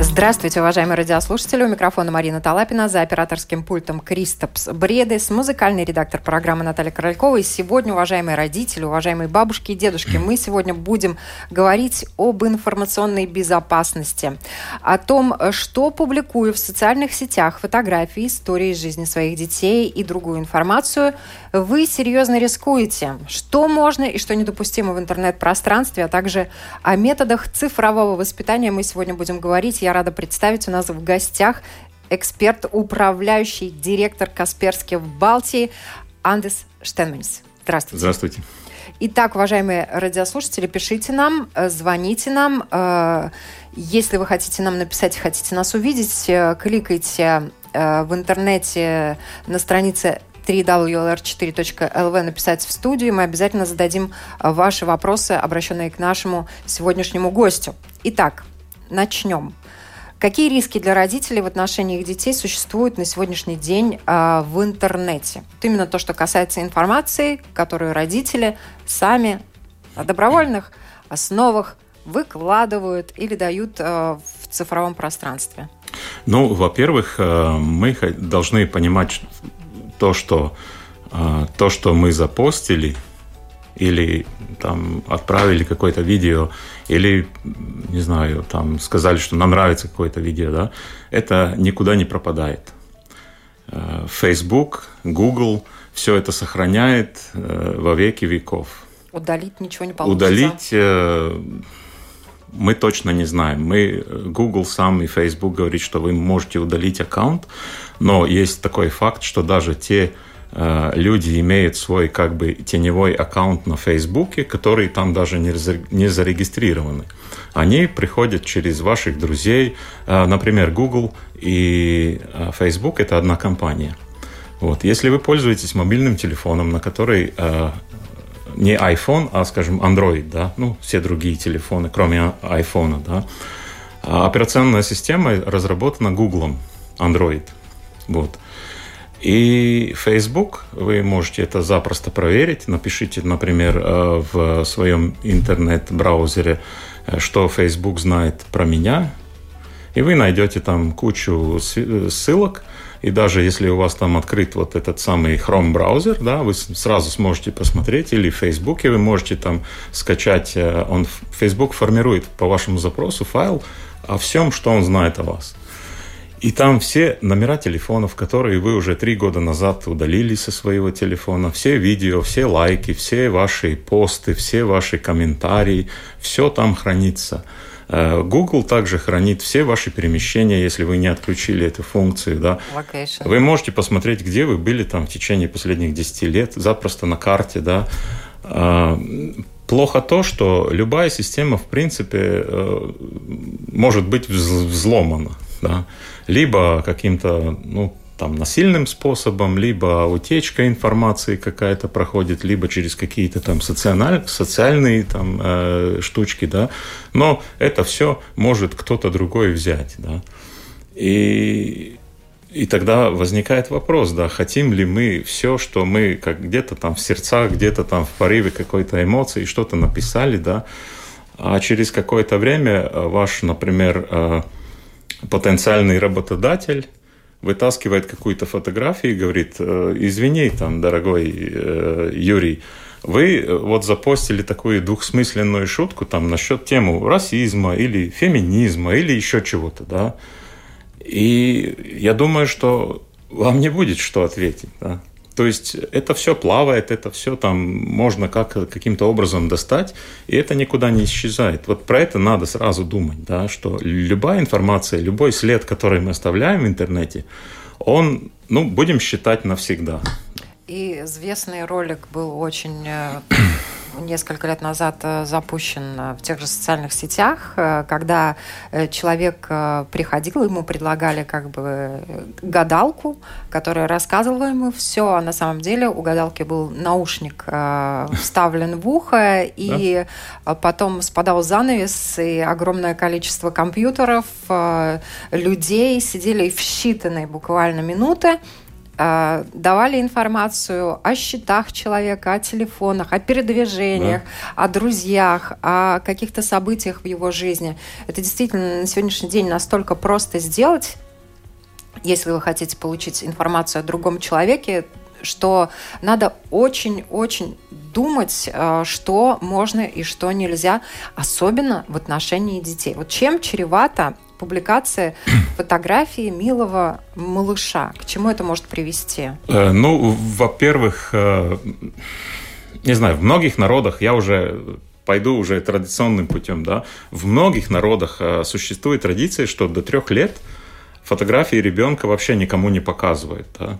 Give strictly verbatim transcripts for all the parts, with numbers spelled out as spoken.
Здравствуйте, уважаемые радиослушатели. У микрофона Марина Талапина, за операторским пультом Кристопс Бредес, музыкальный редактор программы Наталья Королькова. И сегодня, уважаемые родители, уважаемые бабушки и дедушки, мы сегодня будем говорить об информационной безопасности, о том, что публикую в социальных сетях, фотографии, истории из жизни своих детей и другую информацию. Вы серьезно рискуете, что можно и что недопустимо в интернет-пространстве, а также о методах цифрового воспитания мы сегодня будем говорить. Я рада представить у нас в гостях эксперт, управляющий директор Касперски в Балтии Андис Штейнманис. Здравствуйте. Здравствуйте. Итак, уважаемые радиослушатели, пишите нам, звоните нам. Если вы хотите нам написать, хотите нас увидеть, кликайте в интернете на странице дабл ю дабл ю дабл ю точка эл эр четыре точка эл ви, написать в студию, и мы обязательно зададим ваши вопросы, обращенные к нашему сегодняшнему гостю. Итак, начнем. Какие риски для родителей в отношении их детей существуют на сегодняшний день э, в интернете? Вот именно то, что касается информации, которую родители сами на добровольных основах выкладывают или дают э, в цифровом пространстве. Ну, во-первых, э, мы должны понимать то, что э, то, что мы запостили, или там отправили какое-то видео, или, не знаю, там сказали, что нам нравится какое-то видео, да, это никуда не пропадает. Facebook, Google, все это сохраняет во веки веков. Удалить ничего не получится. Удалить мы точно не знаем. Мы, Google сам и Facebook говорит, что вы можете удалить аккаунт, но есть такой факт, что даже те люди имеют свой как бы теневой аккаунт на Фейсбуке, который там даже не зарегистрированы. Они приходят через ваших друзей, например, Google и Facebook – это одна компания. Вот. Если вы пользуетесь мобильным телефоном, на который не iPhone, а, скажем, Android, да, ну, все другие телефоны, кроме iPhone, да, операционная система разработана Google, Android. Вот. И Facebook, вы можете это запросто проверить. Напишите, например, в своем интернет-браузере, что Facebook знает про меня, и вы найдете там кучу ссылок. И даже если у вас там открыт вот этот самый Chrome браузер, да, вы сразу сможете посмотреть, или в Facebook вы можете там скачать. Он, Facebook формирует по вашему запросу файл о всем, что он знает о вас. И там все номера телефонов, которые вы уже три года назад удалили со своего телефона, все видео, все лайки, все ваши посты, все ваши комментарии, все там хранится. Google также хранит все ваши перемещения, если вы не отключили эту функцию. Да. Вы можете посмотреть, где вы были там в течение последних десяти лет, запросто на карте, да. Плохо то, что любая система, в принципе, может быть взломана. Да? Либо каким-то, ну, там, насильным способом, либо утечка информации какая-то проходит, либо через какие-то там социальные, социальные там, э, штучки. Да? Но это все может кто-то другой взять. Да? И... И тогда возникает вопрос, да, хотим ли мы все, что мы как где-то там в сердцах, где-то там в порыве какой-то эмоции что-то написали, да, а через какое-то время ваш, например, потенциальный работодатель вытаскивает какую-то фотографию и говорит: извини, там, дорогой Юрий, вы вот запостили такую двухсмысленную шутку там насчет темы расизма или феминизма или еще чего-то, да. И я думаю, что вам не будет что ответить. Да? То есть это все плавает, это все там можно как, каким-то образом достать, и это никуда не исчезает. Вот про это надо сразу думать, да? Что любая информация, любой след, который мы оставляем в интернете, он, ну, будем считать навсегда. И известный ролик был очень несколько лет назад запущен в тех же социальных сетях, когда человек приходил, ему предлагали как бы гадалку, которая рассказывала ему все, а на самом деле у гадалки был наушник вставлен в ухо, и потом спадал занавес, и огромное количество компьютеров, людей сидели в считанные буквально минуты, давали информацию о счетах человека, о телефонах, о передвижениях, да. о друзьях, о каких-то событиях в его жизни. Это действительно на сегодняшний день настолько просто сделать, если вы хотите получить информацию о другом человеке, что надо очень-очень думать, что можно и что нельзя, особенно в отношении детей. Вот чем чревато публикация фотографии милого малыша? К чему это может привести? Э, ну, во-первых, э, не знаю, в многих народах, я уже пойду уже традиционным путем, да, в многих народах э, существует традиция, что до трех лет фотографии ребенка вообще никому не показывают, да.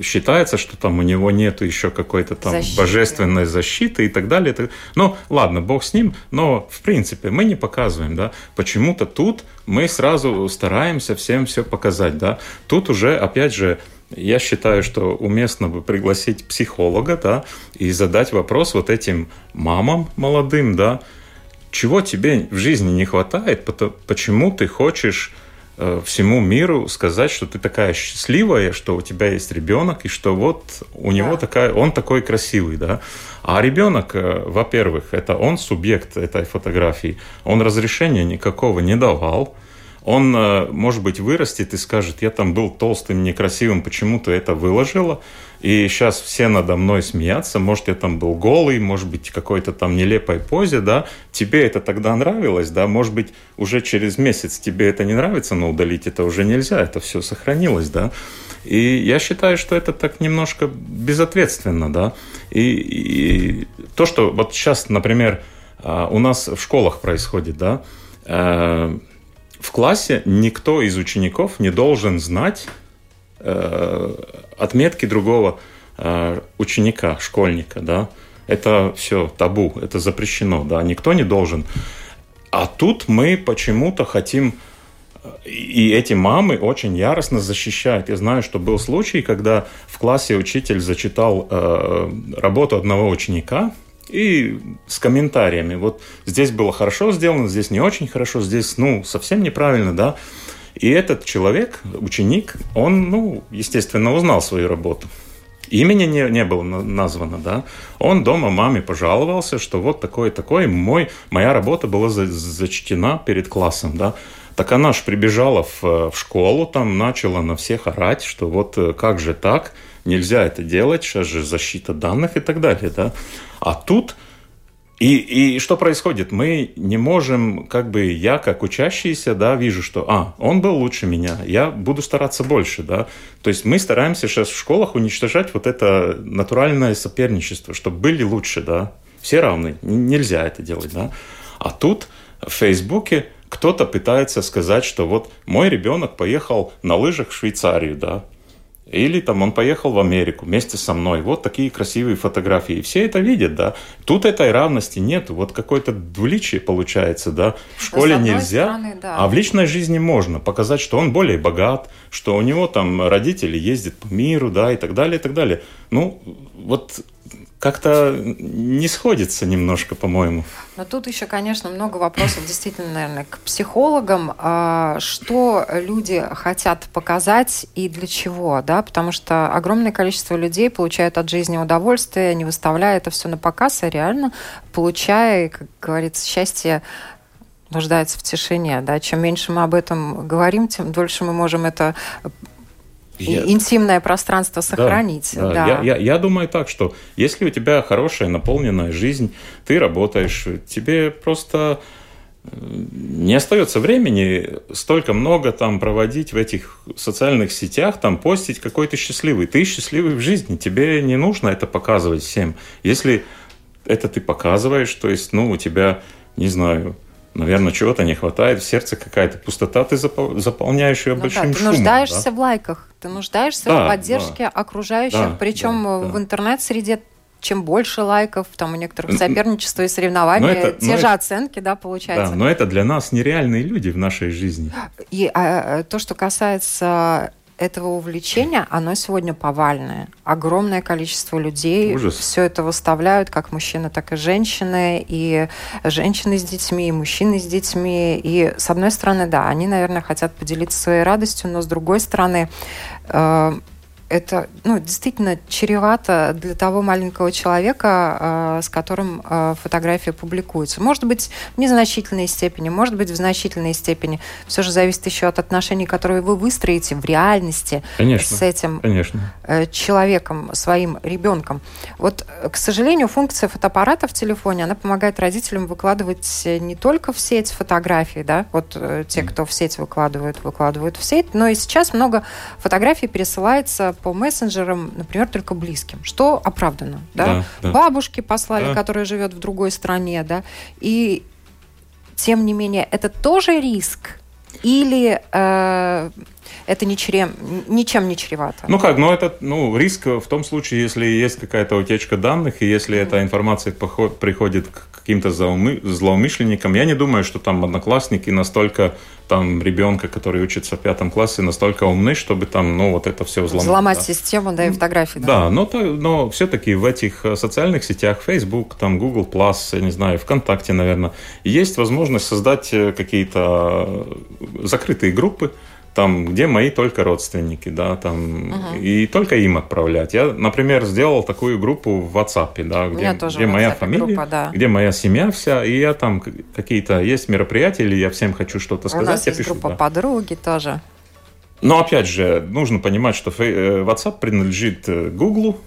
Считается, что там у него нет еще какой-то там защиты. Божественной защиты и так далее. Ну, ладно, бог с ним, но, в принципе, мы не показываем, да. Почему-то тут мы сразу стараемся всем все показать, да. Тут уже, опять же, я считаю, что уместно бы пригласить психолога, да, и задать вопрос вот этим мамам молодым, да, чего тебе в жизни не хватает, почему ты хочешь всему миру сказать, что ты такая счастливая, что у тебя есть ребенок, и что вот у него да. такая, он такой красивый, да. А ребенок, во-первых, это он субъект этой фотографии, он разрешения никакого не давал, он, может быть, вырастет и скажет, я там был толстым, некрасивым, почему-то это выложила, и сейчас все надо мной смеются, может, я там был голый, может быть, в какой-то там нелепой позе, да, тебе это тогда нравилось, да, может быть, уже через месяц тебе это не нравится, но удалить это уже нельзя, это все сохранилось, да, и я считаю, что это так немножко безответственно, да, и, и то, что вот сейчас, например, у нас в школах происходит, да, в классе никто из учеников не должен знать э, отметки другого э, ученика, школьника, да. Это все табу, это запрещено, да. Никто не должен. А тут мы почему-то хотим... И эти мамы очень яростно защищают. Я знаю, что был случай, когда в классе учитель зачитал э, работу одного ученика, и с комментариями. Вот здесь было хорошо сделано, здесь не очень хорошо, здесь, ну, совсем неправильно, да. И этот человек, ученик, он, ну, естественно, узнал свою работу. Имени не, не было названо, да. Он дома маме пожаловался, что вот такой-такой, мой, моя работа была за, зачтена перед классом, да. Так она ж прибежала в, в школу, там начала на всех орать, что вот как же так, нельзя это делать, сейчас же защита данных и так далее, да. А тут... И, и что происходит? Мы не можем, как бы я, как учащийся, да, вижу, что, а, он был лучше меня, я буду стараться больше, да. То есть мы стараемся сейчас в школах уничтожать вот это натуральное соперничество, чтобы были лучше, да. Все равны, нельзя это делать, да. А тут в Фейсбуке кто-то пытается сказать, что вот мой ребенок поехал на лыжах в Швейцарию, да. Или там он поехал в Америку вместе со мной. Вот такие красивые фотографии. И все это видят, да. Тут этой равности нет. Вот какое-то двуличие получается, да. В школе нельзя, стороны, да. а в личной жизни можно показать, что он более богат, что у него там родители ездят по миру, да, и так далее, и так далее. Ну, вот... Как-то не сходится немножко, по-моему. Но тут еще, конечно, много вопросов действительно, наверное, к психологам. Что люди хотят показать и для чего, да? Потому что огромное количество людей получают от жизни удовольствие, не выставляя это все на показ, а реально получая, как говорится, счастье, нуждается в тишине, да? Чем меньше мы об этом говорим, тем дольше мы можем это... Я... интимное пространство сохранить. Да, да. Да. Я, я, я думаю так, что если у тебя хорошая, наполненная жизнь, ты работаешь, тебе просто не остается времени столько много там проводить в этих социальных сетях, там постить какой ты счастливый. Ты счастливый в жизни, тебе не нужно это показывать всем. Если это ты показываешь, то есть, ну, у тебя, не знаю... Наверное, чего-то не хватает, в сердце какая-то пустота, ты запол- заполняешь ее ну большим да, ты шумом. Ты нуждаешься да? в лайках, ты нуждаешься да, в поддержке да, окружающих, да, причем да, да. в интернет-среде чем больше лайков, там у некоторых соперничество и соревнования, это, те же это, оценки, да, получается. Да, но это для нас нереальные люди в нашей жизни. И а, то, что касается этого увлечения, оно сегодня повальное. Огромное количество людей Ужас. все это выставляют, как мужчины, так и женщины, и женщины с детьми, и мужчины с детьми. И, с одной стороны, да, они, наверное, хотят поделиться своей радостью, но, с другой стороны, э- это ну, действительно чревато для того маленького человека, э, с которым э, фотографии публикуются. Может быть, в незначительной степени, может быть, в значительной степени. Все же зависит еще от отношений, которые вы выстроите в реальности конечно, с этим конечно. Э, человеком, своим ребенком. Вот, к сожалению, функция фотоаппарата в телефоне, она помогает родителям выкладывать не только в сеть фотографии, да, вот э, те, кто в сеть выкладывают, выкладывают в сеть, но и сейчас много фотографий пересылается по мессенджерам, например, только близким, что оправдано, да? Да, да. Бабушке послали, да. которая живет в другой стране, да, и тем не менее, это тоже риск или э, это не чрев... ничем не чревато? Ну как, ну это ну, риск в том случае, если есть какая-то утечка данных, и если mm-hmm. эта информация приходит к каким-то заумы... злоумышленникам, я не думаю, что там одноклассники настолько... там ребенка, который учится в пятом классе, настолько умны, чтобы там, ну, вот это все взломать. Взломать да. систему, да, и фотографии. Да, да но, но все-таки в этих социальных сетях, Facebook, там, Google+, я не знаю, ВКонтакте, наверное, есть возможность создать какие-то закрытые группы, там, где мои только родственники, да, там, угу. и только им отправлять. Я, например, сделал такую группу в WhatsApp, да, где, где моя фамилия, группа, да. где моя семья вся, и я там какие-то есть мероприятия, или я всем хочу что-то сказать, я пишу. У нас есть пишу, группа да. подруги тоже. Но, опять же, нужно понимать, что WhatsApp принадлежит Google,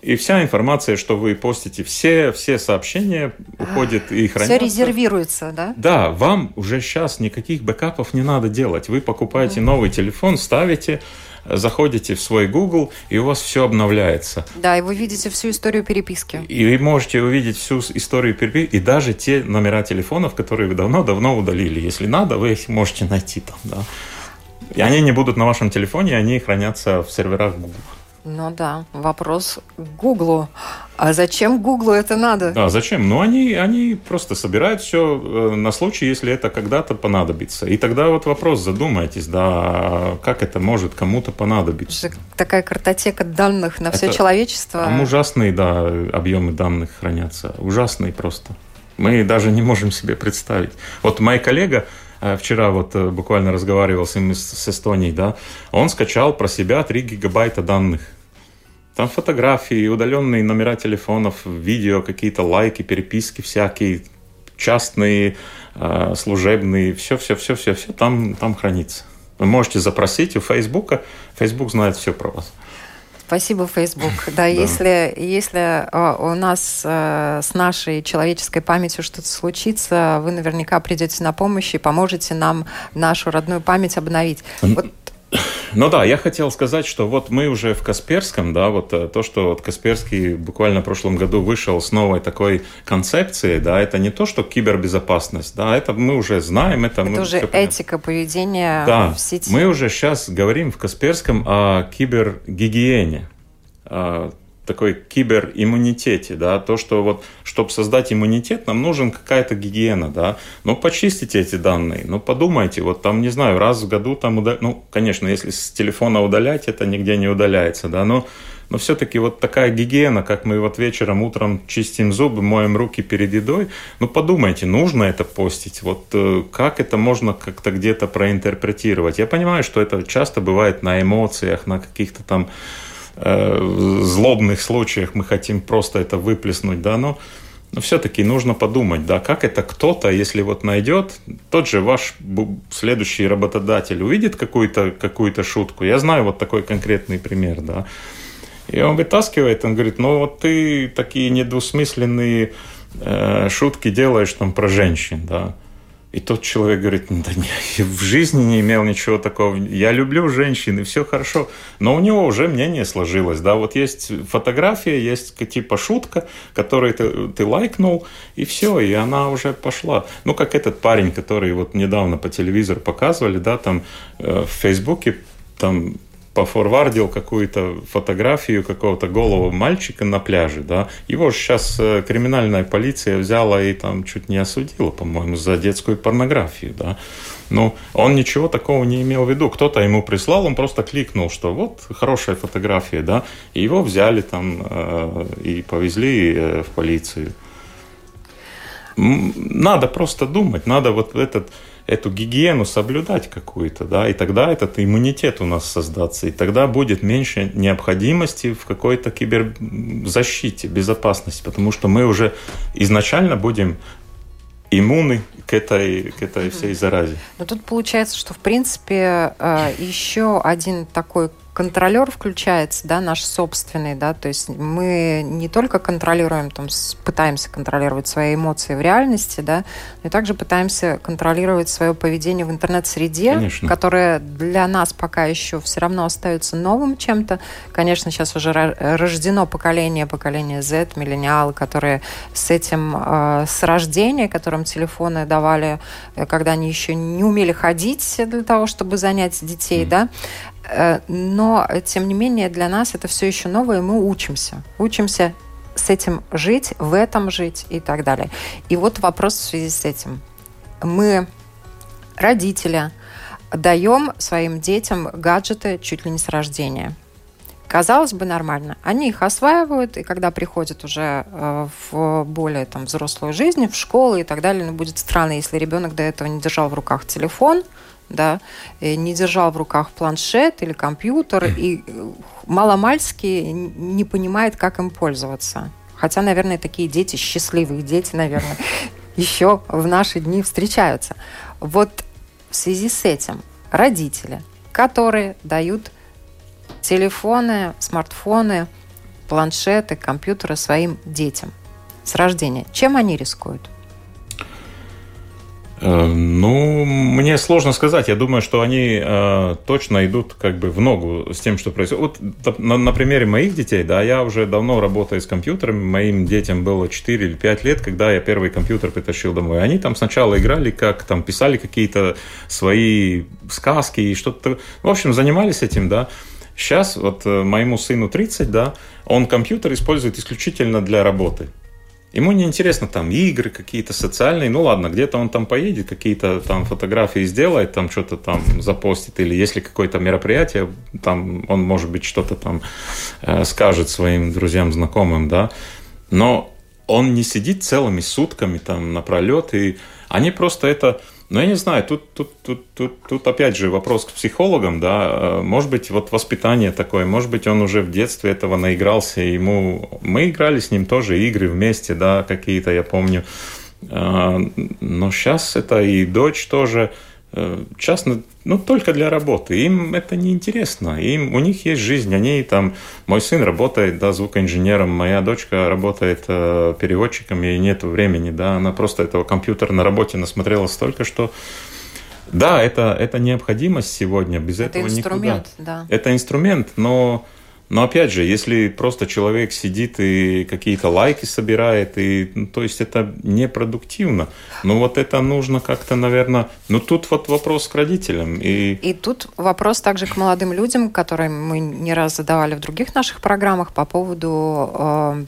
и вся информация, что вы постите, все, все сообщения уходят и хранятся. Все резервируется, да? Да, вам уже сейчас никаких бэкапов не надо делать. Вы покупаете mm-hmm. новый телефон, ставите, заходите в свой Google, и у вас все обновляется. Да, и вы видите всю историю переписки. И вы можете увидеть всю историю переписки, и даже те номера телефонов, которые вы давно-давно удалили. Если надо, вы их можете найти там, да. И они не будут на вашем телефоне, они хранятся в серверах Google. Ну да, вопрос к Гуглу. А зачем Гуглу это надо? Да, зачем? Ну, они, они просто собирают все на случай, если это когда-то понадобится. И тогда вот вопрос, задумайтесь, да, как это может кому-то понадобиться. Такая картотека данных на это, все человечество. Там ужасные, да, объемы данных хранятся. Ужасные просто. Мы даже не можем себе представить. Вот моя коллега, вчера вот буквально разговаривал с ним с Эстонией, да, он скачал про себя три гигабайта данных. Там фотографии, удаленные номера телефонов, видео, какие-то лайки, переписки всякие, частные, служебные, все-все-все-все-все там, там хранится. Вы можете запросить у Фейсбука, Фейсбук знает все про вас. Спасибо, Facebook. Да, если, если у нас с нашей человеческой памятью что-то случится, вы наверняка придете на помощь и поможете нам нашу родную память обновить. Вот. Ну да, я хотел сказать, что вот мы уже в Касперском, да, вот то, что вот Касперский буквально в прошлом году вышел с новой такой концепцией, да, это не то, что кибербезопасность, да, это мы уже знаем, это, это мы уже этика поведения да, в сети. Мы уже сейчас говорим в Касперском о кибергигиене, о такой кибериммунитете, да, то, что вот, чтобы создать иммунитет, нам нужен какая-то гигиена, да, ну, почистите эти данные, ну, подумайте, вот там, не знаю, раз в году там, удал... ну, конечно, если с телефона удалять, это нигде не удаляется, да, но, но все-таки вот такая гигиена, как мы вот вечером, утром чистим зубы, моем руки перед едой, ну, подумайте, нужно это постить, вот как это можно как-то где-то проинтерпретировать, я понимаю, что это часто бывает на эмоциях, на каких-то там в злобных случаях мы хотим просто это выплеснуть, да, но, но все-таки нужно подумать, да, как это кто-то, если вот найдет, тот же ваш следующий работодатель увидит какую-то, какую-то шутку, я знаю вот такой конкретный пример, да, и он вытаскивает, он говорит, ну вот ты такие недвусмысленные э, шутки делаешь там про женщин, да. И тот человек говорит, да нет, я в жизни не имел ничего такого, я люблю женщин, и все хорошо. Но у него уже мнение сложилось, да, вот есть фотография, есть типа шутка, которую ты, ты лайкнул, и все, и она уже пошла. Ну, как этот парень, который вот недавно по телевизору показывали, да, там э, в Фейсбуке, там... пофорвардил какую-то фотографию какого-то голого мальчика на пляже, да, его же сейчас криминальная полиция взяла и там чуть не осудила, по-моему, за детскую порнографию, да. Ну, он ничего такого не имел в виду. Кто-то ему прислал, он просто кликнул, что вот хорошая фотография, да, и его взяли там э, и повезли э, в полицию. Надо просто думать, надо вот этот, эту гигиену соблюдать какую-то, да, и тогда этот иммунитет у нас создастся, и тогда будет меньше необходимости в какой-то киберзащите, безопасности, потому что мы уже изначально будем иммунны к этой, к этой всей заразе. Но тут получается, что, в принципе, еще один такой контролер включается, да, наш собственный, да, то есть мы не только контролируем, там, пытаемся контролировать свои эмоции в реальности, да, но и также пытаемся контролировать свое поведение в интернет-среде, конечно, которое для нас пока еще все равно остается новым чем-то. Конечно, сейчас уже рождено поколение, поколение Z, миллениалы, которые с этим, э, с рождения, которым телефоны давали, когда они еще не умели ходить для того, чтобы занять детей, mm. да. Но, тем не менее, для нас это все еще новое, и мы учимся. Учимся с этим жить, в этом жить и так далее. И вот вопрос в связи с этим. Мы, родители, даем своим детям гаджеты чуть ли не с рождения. Казалось бы, нормально. Они их осваивают, и когда приходят уже в более там, взрослую жизнь, в школу и так далее, ну, будет странно, если ребенок до этого не держал в руках телефон, да, не держал в руках планшет или компьютер и маломальски не понимает, как им пользоваться. Хотя, наверное, такие дети, счастливые дети, наверное, еще в наши дни встречаются. Вот в связи с этим родители, которые дают телефоны, смартфоны, планшеты, компьютеры своим детям с рождения, чем они рискуют? Ну, мне сложно сказать. Я думаю, что они э, точно идут как бы в ногу с тем, что происходит. Вот на, на примере моих детей, да, я уже давно работаю с компьютерами. Моим детям было четыре или пять лет, когда я первый компьютер притащил домой. Они там сначала играли, как там писали какие-то свои сказки и что-то. В общем, занимались этим, да. Сейчас вот моему сыну тридцать, да, он компьютер использует исключительно для работы. Ему не интересно там игры какие-то социальные, ну ладно, где-то он там поедет, какие-то там фотографии сделает, там что-то там запостит, или если какое-то мероприятие, там он, может быть, что-то там э, скажет своим друзьям, знакомым, да, но он не сидит целыми сутками там напролет, и они просто это, ну я не знаю, тут, тут, тут, тут, тут опять же вопрос к психологам, да, может быть, вот воспитание такое, может быть, он уже в детстве этого наигрался, ему, мы играли с ним тоже игры вместе, да, какие-то, я помню, но сейчас это и дочь тоже, сейчас, ну, только для работы, им это неинтересно, им, у них есть жизнь, они там, мой сын работает, да, звукоинженером, моя дочка работает э, переводчиком, ей нет времени, да, она просто этого компьютера на работе насмотрела столько, что, да, это, это необходимость сегодня, без это этого никуда. Это инструмент, да. Это инструмент, но... Но опять же, если просто человек сидит и какие-то лайки собирает, и, ну, то есть это непродуктивно. Но вот это нужно как-то, наверное... Ну, тут вот вопрос к родителям. И... и тут вопрос также к молодым людям, которые мы не раз задавали в других наших программах по поводу э,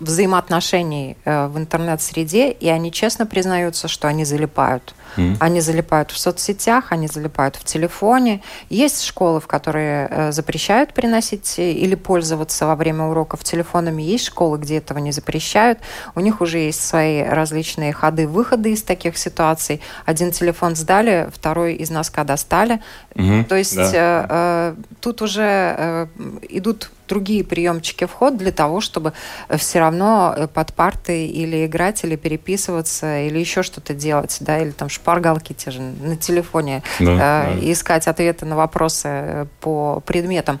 взаимоотношений э, в интернет-среде, и они честно признаются, что они залипают. Они залипают в соцсетях, они залипают в телефоне. Есть школы, в которые запрещают приносить или пользоваться во время уроков телефонами. Есть школы, где этого не запрещают. У них уже есть свои различные ходы-выходы из таких ситуаций. Один телефон сдали, второй из носка достали. Угу, то есть да. э, тут уже э, идут другие приемчики в ход для того, чтобы все равно под партой или играть, или переписываться, или еще что-то делать, да, или там шпаргалки те же на телефоне, да, э, да. искать ответы на вопросы по предметам.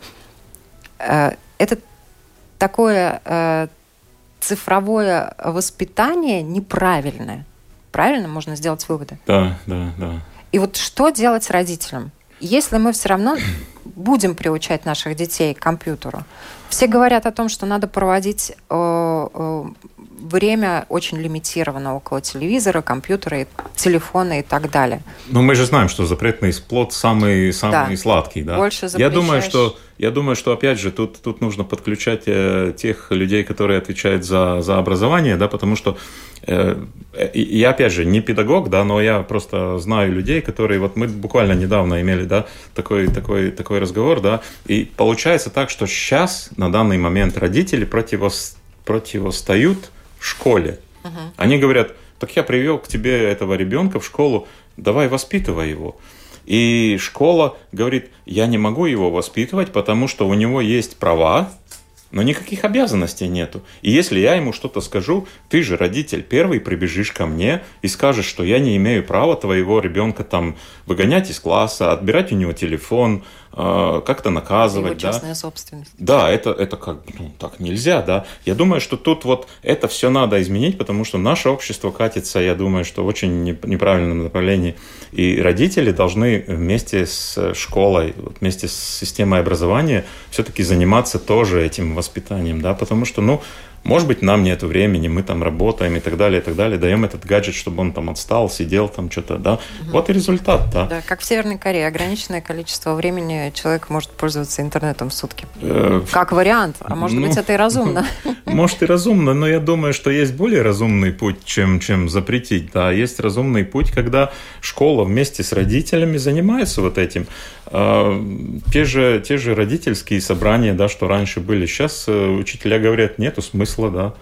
Э, это такое э, цифровое воспитание неправильное. Правильно можно сделать выводы? Да, да, да. И вот что делать родителям? Если мы все равно будем приучать наших детей к компьютеру, все говорят о том, что надо проводить э, э, время очень лимитировано около телевизора, компьютера, телефона и так далее. Но мы же знаем, что запретный плод самый, самый да. сладкий. Да? Больше запрещаешь... Я думаю, что, я думаю, что опять же, тут, тут нужно подключать э, тех людей, которые отвечают за, за образование, да, потому что э, я, опять же, не педагог, да, но я просто знаю людей, которые... Вот мы буквально недавно имели да, такой, такой, такой разговор, да, и получается так, что сейчас, на данный момент, родители противос... противостоят в школе. Uh-huh. Они говорят, так я привел к тебе этого ребенка в школу, давай воспитывай его. И школа говорит, я не могу его воспитывать, потому что у него есть права, но никаких обязанностей нету. И если я ему что-то скажу, ты же, родитель, первый прибежишь ко мне и скажешь, что я не имею права твоего ребенка там выгонять из класса, отбирать у него телефон, как-то наказывать. Его частная да? собственность. Да, это, это как, ну, так нельзя, да. Я думаю, что тут вот это все надо изменить, потому что наше общество катится, я думаю, что в очень неправильном направлении. И родители должны вместе с школой, вместе с системой образования все-таки заниматься тоже этим воспитанием, да, потому что, ну, может быть, нам нет времени, мы там работаем и так далее, и так далее. Даем этот гаджет, чтобы он там отстал, сидел там что-то, да. Угу. Вот и результат, да. Да, как в Северной Корее, ограниченное количество времени человек может пользоваться интернетом в сутки. Э, как вариант, а может ну, быть, это и разумно. Может и разумно, но я думаю, что есть более разумный путь, чем, чем запретить, да. Есть разумный путь, когда школа вместе с родителями занимается вот этим. Те же, те же родительские собрания, да, что раньше были, сейчас учителя говорят, нету смысла, да,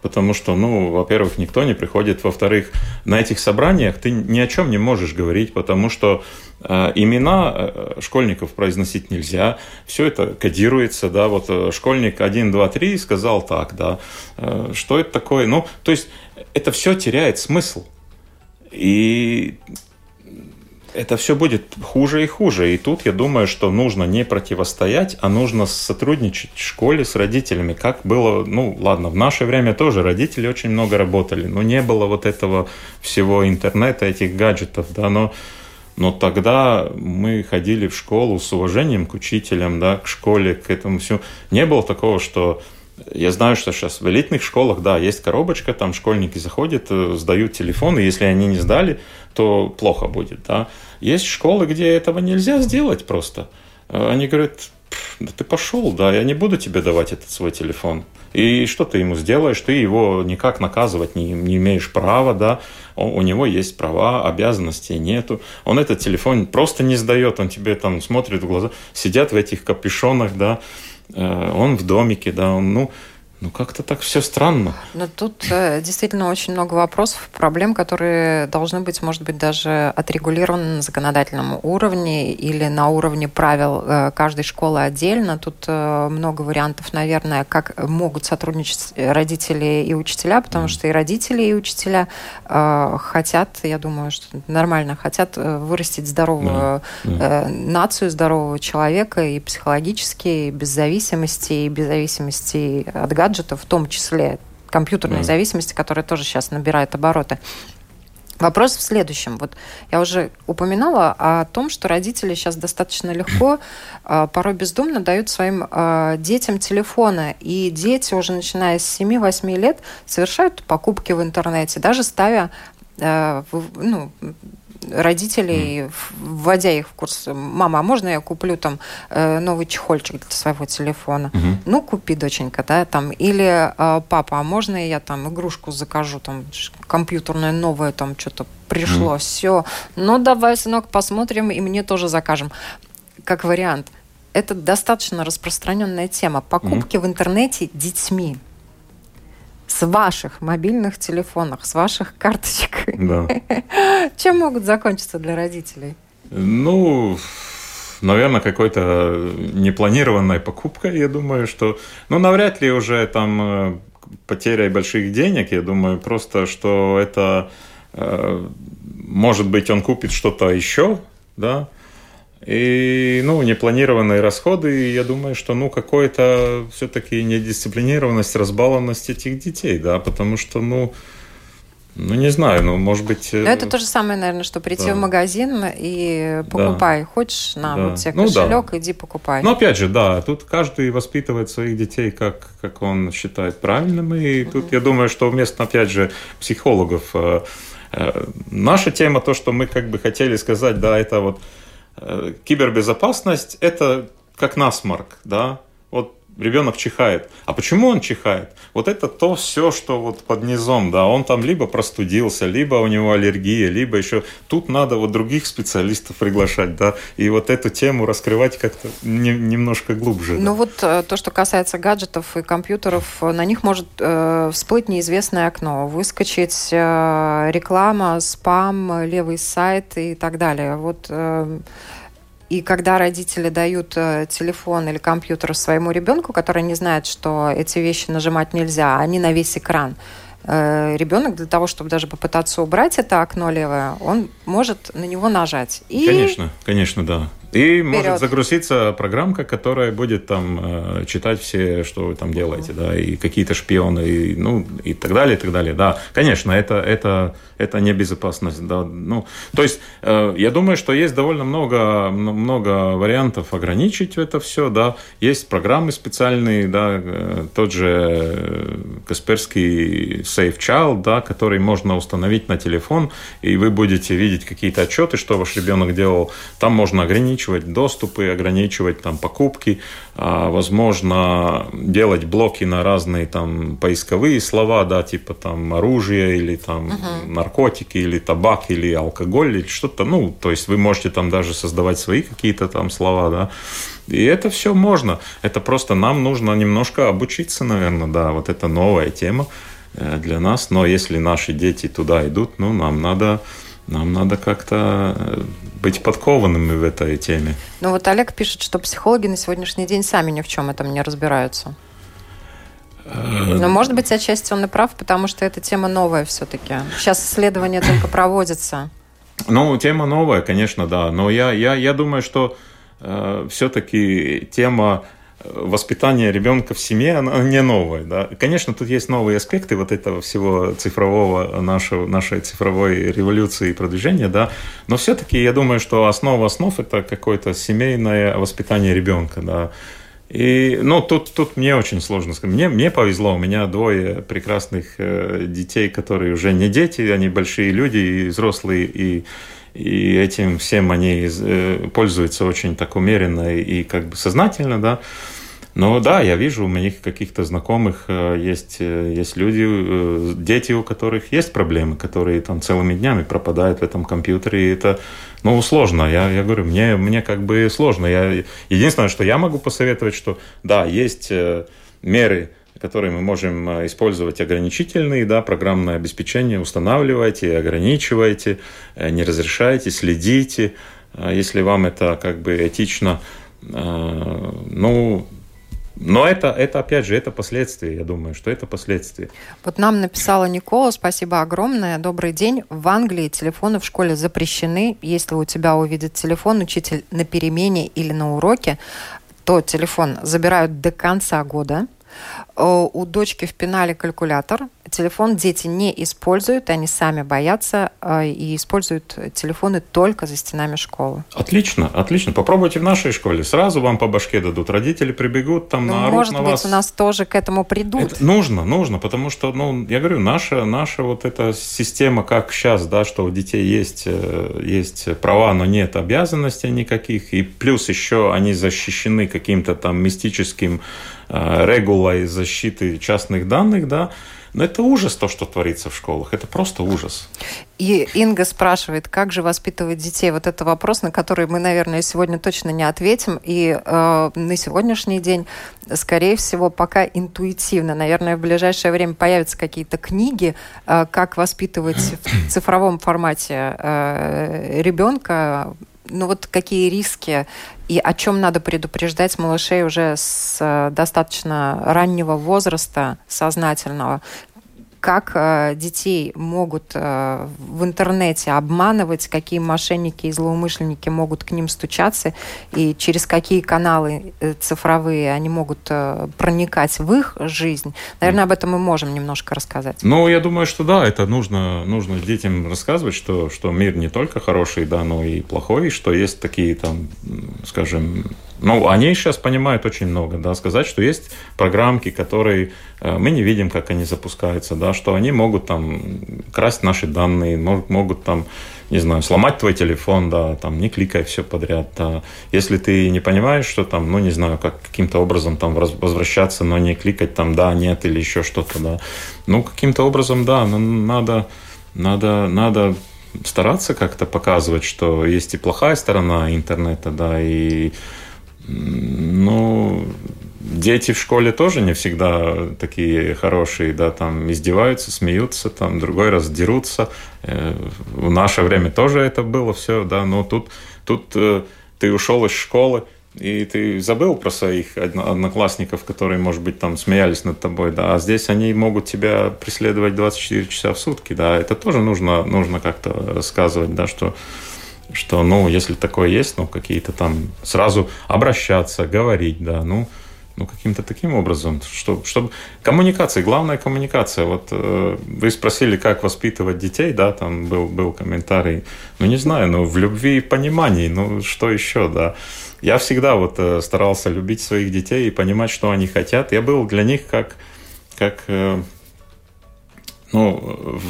потому что, ну, во-первых, никто не приходит, во-вторых, на этих собраниях ты ни о чем не можешь говорить, потому что имена школьников произносить нельзя, все это кодируется, да, вот школьник один, два, три сказал так, да, что это такое, ну, то есть это все теряет смысл, и... Это все будет хуже и хуже. И тут я думаю, что нужно не противостоять, а нужно сотрудничать в школе с родителями. Как было, ну ладно, в наше время тоже родители очень много работали, но не было вот этого всего интернета, этих гаджетов, да, но, но тогда мы ходили в школу с уважением к учителям, да, к школе, к этому всему. Не было такого, что... Я знаю, что сейчас в элитных школах, да, есть коробочка, там школьники заходят, сдают телефон, и если они не сдали, то плохо будет, да. Есть школы, где этого нельзя сделать просто. Они говорят, да ты пошел, да, я не буду тебе давать этот свой телефон. И что ты ему сделаешь? Ты его никак наказывать не, не имеешь права, да. У него есть права, обязанностей нету. Он этот телефон просто не сдает, он тебе там смотрит в глаза, сидят в этих капюшонах, да. Он в домике, да, он, ну, ну как-то так все странно. Но тут э, действительно очень много вопросов, проблем, которые должны быть, может быть, даже отрегулированы на законодательном уровне или на уровне правил э, каждой школы отдельно. Тут э, много вариантов, наверное, как могут сотрудничать родители и учителя, потому mm. что и родители, и учителя э, хотят, я думаю, что нормально хотят вырастить здоровую mm. э, нацию, здорового человека и психологически, и без зависимости, и без зависимости от гаджетов, в том числе компьютерной mm. зависимости, которая тоже сейчас набирает обороты. Вопрос в следующем. Вот я уже упоминала о том, что родители сейчас достаточно легко, порой бездумно дают своим детям телефоны. И дети, уже начиная с семи-восьми лет, совершают покупки в интернете, даже ставя... Ну, родителей, вводя их в курс. Мама, а можно я куплю там новый чехольчик для своего телефона? Uh-huh. Ну, купи, доченька, да, там. Или папа, а можно я там игрушку закажу, там, компьютерную новую, там, что-то пришло, uh-huh. все. Ну, давай, сынок, посмотрим, и мне тоже закажем. Как вариант. Это достаточно распространенная тема. Покупки uh-huh. в интернете детьми. С ваших мобильных телефонов, с ваших карточек. Да. Чем могут закончиться для родителей? Ну, наверное, какой-то непланированной покупкой, я думаю, что... Ну, навряд ли уже там потеря больших денег, я думаю, просто, что это... Может быть, он купит что-то еще, да? И, ну, непланированные расходы, и я думаю, что, ну, какое-то все-таки недисциплинированность, разбалованность этих детей, да, потому что, ну, Ну, не знаю, ну, может быть... Но это то же самое, наверное, что прийти да. в магазин и покупай. Да. Хочешь, на да. вот тебе кошелек, ну, да. иди покупай. Ну, опять же, да, тут каждый воспитывает своих детей, как, как он считает правильным. И mm-hmm. тут, я думаю, что вместо, опять же, психологов... Наша тема, то, что мы как бы хотели сказать, да, это вот кибербезопасность, это как насморк, да. Вот ребенок чихает. А почему он чихает? Вот это то все, что вот под низом, да, он там либо простудился, либо у него аллергия, либо еще... Тут надо вот других специалистов приглашать, да, и вот эту тему раскрывать как-то не, немножко глубже. Да? Ну вот то, что касается гаджетов и компьютеров, на них может э, всплыть неизвестное окно, выскочить э, реклама, спам, левый сайт и так далее. Вот... Э, И когда родители дают телефон или компьютер своему ребенку, который не знает, что эти вещи нажимать нельзя, они на весь экран. Ребенок для того, чтобы даже попытаться убрать это окно левое, он может на него нажать. И... Конечно, конечно, да. И вперед. Может загрузиться программка, которая будет там читать все, что вы там делаете, mm-hmm. да, и какие-то шпионы, и, ну, и так далее, и так далее. Да, конечно, это, это, это небезопасность. Да. Ну, то есть, э, я думаю, что есть довольно много, много вариантов ограничить это все. Да. Есть программы специальные, да, тот же Kaspersky Safe Child, да, который можно установить на телефон, и вы будете видеть какие-то отчеты, что ваш ребенок делал. Там можно ограничить доступы, ограничивать там покупки, возможно, делать блоки на разные там поисковые слова, да, типа там оружие или там uh-huh. наркотики, или табак, или алкоголь, или что-то, ну, то есть вы можете там даже создавать свои какие-то там слова, да, и это все можно, это просто нам нужно немножко обучиться, наверное, да, вот это новая тема для нас, но если наши дети туда идут, ну, нам надо... Нам надо как-то быть подкованными в этой теме. Ну вот Олег пишет, что психологи на сегодняшний день сами ни в чем этом не разбираются. Но, может быть, отчасти он и прав, потому что эта тема новая все-таки. Сейчас исследования только проводятся. Ну, тема новая, конечно, да. Но я, я, я думаю, что э, все-таки тема... Воспитание ребенка в семье, оно не новое. Да? Конечно, тут есть новые аспекты вот этого всего цифрового, нашего, нашей цифровой революции и продвижения, да. Но все-таки я думаю, что основа основ – это какое-то семейное воспитание ребенка. Да? И, ну, тут, тут мне очень сложно сказать. Мне, мне повезло, у меня двое прекрасных детей, которые уже не дети, они большие люди и взрослые, и... И этим всем они пользуются очень так умеренно и как бы сознательно, да. Но да, я вижу, у моих каких-то знакомых есть, есть люди, дети, у которых есть проблемы, которые там целыми днями пропадают в этом компьютере. И это, ну, сложно. Я, я говорю, мне, мне как бы сложно. Я, единственное, что я могу посоветовать, что да, есть меры, которые мы можем использовать ограничительные, да, программное обеспечение, устанавливайте, ограничивайте, не разрешайте, следите, если вам это как бы этично, ну... Но это, это, опять же, это последствия, я думаю, что это последствия. Вот нам написала Никола, спасибо огромное, добрый день. В Англии телефоны в школе запрещены. Если у тебя увидит телефон учитель на перемене или на уроке, то телефон забирают до конца года. У дочки в пенале калькулятор. Телефон дети не используют, они сами боятся и используют телефоны только за стенами школы. Отлично, отлично. Попробуйте в нашей школе. Сразу вам по башке дадут. Родители прибегут, там ну, наорут на вас. Может быть, у нас тоже к этому придут. Это нужно, нужно, потому что, ну, я говорю, наша, наша вот эта система, как сейчас, да, что у детей есть, есть права, но нет обязанностей никаких, и плюс еще они защищены каким-то там мистическим регулой защиты частных данных, да. Но это ужас, то, что творится в школах. Это просто ужас. И Инга спрашивает, как же воспитывать детей? Вот это вопрос, на который мы, наверное, сегодня точно не ответим. И э, на сегодняшний день, скорее всего, пока интуитивно. Наверное, в ближайшее время появятся какие-то книги, э, как воспитывать в цифровом формате э, ребенка. Ну вот какие риски и о чем надо предупреждать малышей уже с достаточно раннего возраста сознательного. как детей могут в интернете обманывать, какие мошенники и злоумышленники могут к ним стучаться, и через какие каналы цифровые они могут проникать в их жизнь. Наверное, об этом мы можем немножко рассказать. Ну, я думаю, что да, это нужно, нужно детям рассказывать, что, что мир не только хороший, да, но и плохой, что есть такие там, скажем... Ну, они сейчас понимают очень много, да, сказать, что есть программки, которые мы не видим, как они запускаются, да, что они могут там красть наши данные, могут там, не знаю, сломать твой телефон, да, там не кликай все подряд, да. Если ты не понимаешь, что там, ну, не знаю, как каким-то образом там возвращаться, но не кликать там, да, нет, или еще что-то, да. Ну, каким-то образом, да, но надо, надо, надо... стараться как-то показывать, что есть и плохая сторона интернета, да, и... Ну, дети в школе тоже не всегда такие хорошие, да, там издеваются, смеются, там другой раз дерутся. В наше время тоже это было все, да, но тут, тут ты ушел из школы, и ты забыл про своих одноклассников, которые, может быть, там смеялись над тобой, да, а здесь они могут тебя преследовать двадцать четыре часа в сутки, да, это тоже нужно, нужно как-то рассказывать, да, что... что, ну, если такое есть, ну, какие-то там сразу обращаться, говорить, да, ну, ну каким-то таким образом, чтобы, чтобы... Коммуникация, главная коммуникация. Вот э, вы спросили, как воспитывать детей, да, там был, был комментарий, ну, не знаю, ну, в любви и понимании, ну, что еще, да. Я всегда вот э, старался любить своих детей и понимать, что они хотят. Я был для них как... как э, Ну,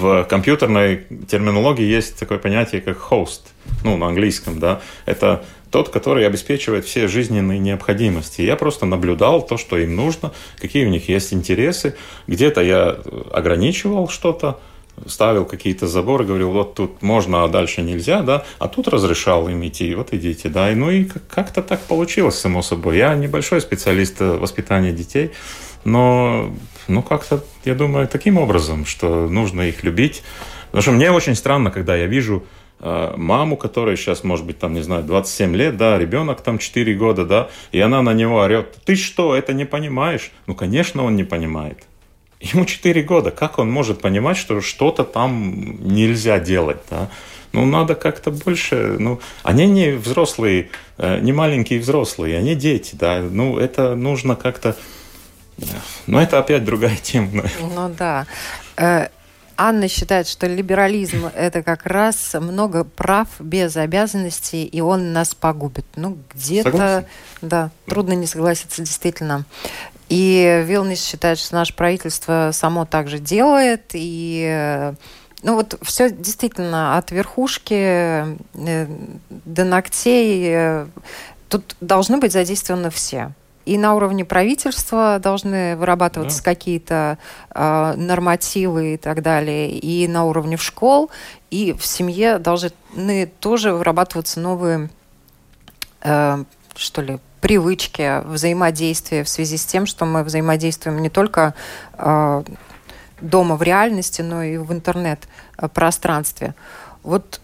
в компьютерной терминологии есть такое понятие, как «хост», ну, на английском, да. Это тот, который обеспечивает все жизненные необходимости. Я просто наблюдал то, что им нужно, какие у них есть интересы. Где-то я ограничивал что-то, ставил какие-то заборы, говорил, вот тут можно, а дальше нельзя, да, а тут разрешал им идти, вот идите, да. И, ну, и как-то так получилось, само собой. Я небольшой специалист воспитания детей, но... Ну, как-то, я думаю, таким образом, что нужно их любить. Потому что мне очень странно, когда я вижу э, маму, которая сейчас, может быть, там, не знаю, двадцать семь лет, да, ребенок там четыре года, да, и она на него орет, ты что, это не понимаешь? Ну, конечно, он не понимает. Ему четыре года, как он может понимать, что что-то там нельзя делать, да? Ну, надо как-то больше... Ну, они не взрослые, э, не маленькие взрослые, они дети, да, ну, это нужно как-то... Но это опять другая тема. Ну да. Анна считает, что либерализм – это как раз много прав без обязанностей, и он нас погубит. Ну, где-то... Да, трудно не согласиться, действительно. И Вилнис считает, что наше правительство само так же делает, и... Ну вот все действительно от верхушки до ногтей. Тут должны быть задействованы все. И на уровне правительства должны вырабатываться да. какие-то э, нормативы и так далее. И на уровне школ, и в семье должны тоже вырабатываться новые, э, что ли, привычки взаимодействия в связи с тем, что мы взаимодействуем не только э, дома в реальности, но и в интернет-пространстве. Вот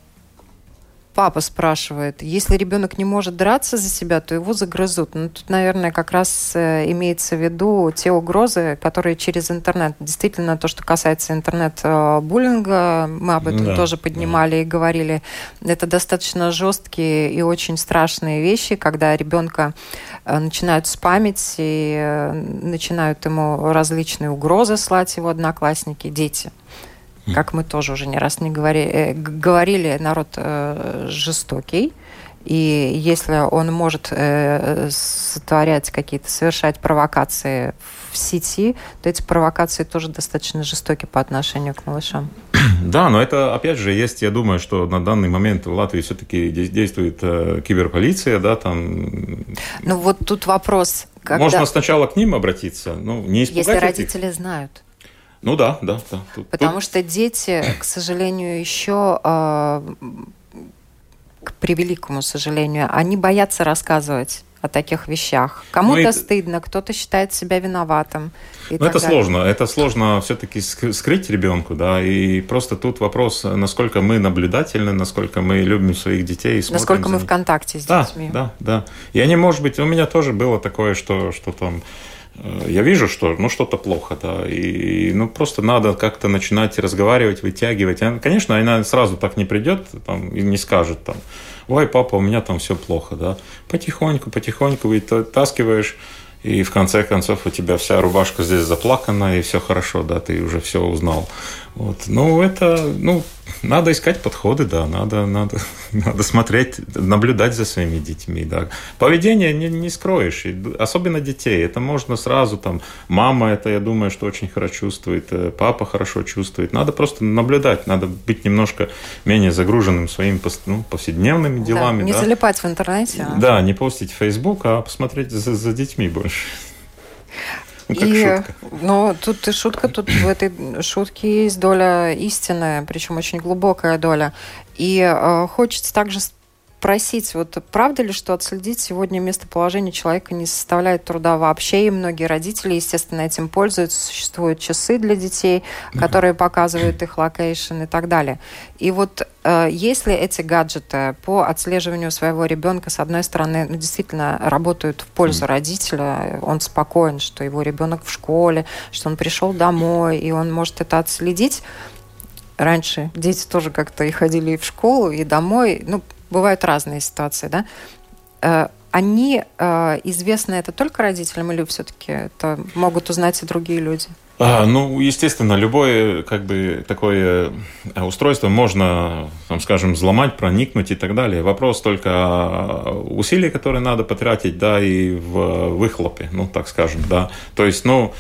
папа спрашивает, если ребенок не может драться за себя, то его загрызут. Ну, тут, наверное, как раз имеется в виду те угрозы, которые через интернет. Действительно, то, что касается интернет-буллинга, мы об этом да, тоже поднимали да. и говорили. Это достаточно жесткие и очень страшные вещи, когда ребенка начинают спамить и начинают ему различные угрозы слать его одноклассники, дети. Как мы тоже уже не раз не говори, говорили, народ э, жестокий. И если он может э, сотворять какие-то, совершать провокации в сети, то эти провокации тоже достаточно жестоки по отношению к малышам. Да, но это, опять же, есть, я думаю, что на данный момент в Латвии все-таки действует э, киберполиция, да, там... Ну вот тут вопрос. Когда... Можно сначала к ним обратиться, ну, не испугать если родители их. Знают. Ну да, да, да. Тут, Потому тут... что дети, к сожалению, еще, э, к превеликому сожалению, они боятся рассказывать о таких вещах. Кому-то ну, стыдно, и... кто-то считает себя виноватым. Ну это далее. сложно, это сложно все-таки скрыть ребенку, да, и просто тут вопрос, насколько мы наблюдательны, насколько мы любим своих детей. И насколько мы в контакте с детьми. Да, да, да. И они, может быть, у меня тоже было такое, что, что там... я вижу, что ну, что-то плохо, да, и ну, просто надо как-то начинать разговаривать, вытягивать. Конечно, она сразу так не придет там, и не скажет там, ой, папа, у меня там все плохо, да. Потихоньку, потихоньку вытаскиваешь, и в конце концов у тебя вся рубашка здесь заплакана, и все хорошо, да, ты уже все узнал. Вот. Ну, это, ну, надо искать подходы, да, надо, надо, надо смотреть, наблюдать за своими детьми, да. Поведение не, не скроешь, особенно детей, это можно сразу, там, мама это, я думаю, что очень хорошо чувствует, папа хорошо чувствует, надо просто наблюдать, надо быть немножко менее загруженным своими ну, повседневными делами. Да, не да. залипать в интернете. Да, не постить в Facebook, а посмотреть за, за детьми больше. Ну, как и, шутка. Но тут и шутка, тут в этой шутке есть доля истины, причем очень глубокая доля. И э, хочется также спросить, вот правда ли, что отследить сегодня местоположение человека не составляет труда вообще, и многие родители, естественно, этим пользуются, существуют часы для детей, которые показывают их локейшн и так далее. И вот э, если эти гаджеты по отслеживанию своего ребенка, с одной стороны, ну, действительно работают в пользу родителя, он спокоен, что его ребенок в школе, что он пришел домой, и он может это отследить. Раньше дети тоже как-то и ходили и в школу, и домой, ну, бывают разные ситуации, да? Они известны это только родителям или все-таки это могут узнать и другие люди? А, ну, естественно, любое как бы такое устройство можно, там, скажем, взломать, проникнуть и так далее. Вопрос только усилий, которые надо потратить, да, и в выхлопе, ну, так скажем, да. То есть, ну,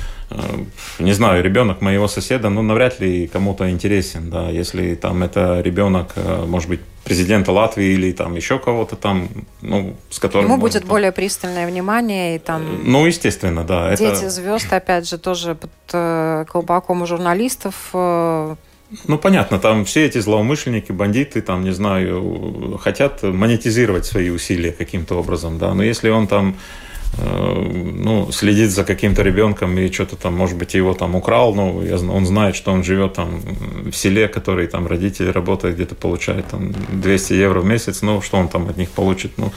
не знаю, ребенок моего соседа, ну, навряд ли кому-то интересен, да, если там это ребенок, может быть, президента Латвии или там еще кого-то там, ну, с которым... Ему будет он, там... более пристальное внимание и там... Ну, естественно, да. Дети это... звезд, опять же, тоже под э, колпаком у журналистов... Э... Ну, понятно, там все эти злоумышленники, бандиты, там, не знаю, хотят монетизировать свои усилия каким-то образом, да, но если он там... ну, следит за каким-то ребенком и что-то там, может быть, его там украл, но ну, он знает, что он живет там в селе, который там родители работают, где-то получает там двести евро в месяц, ну, что он там от них получит, ну,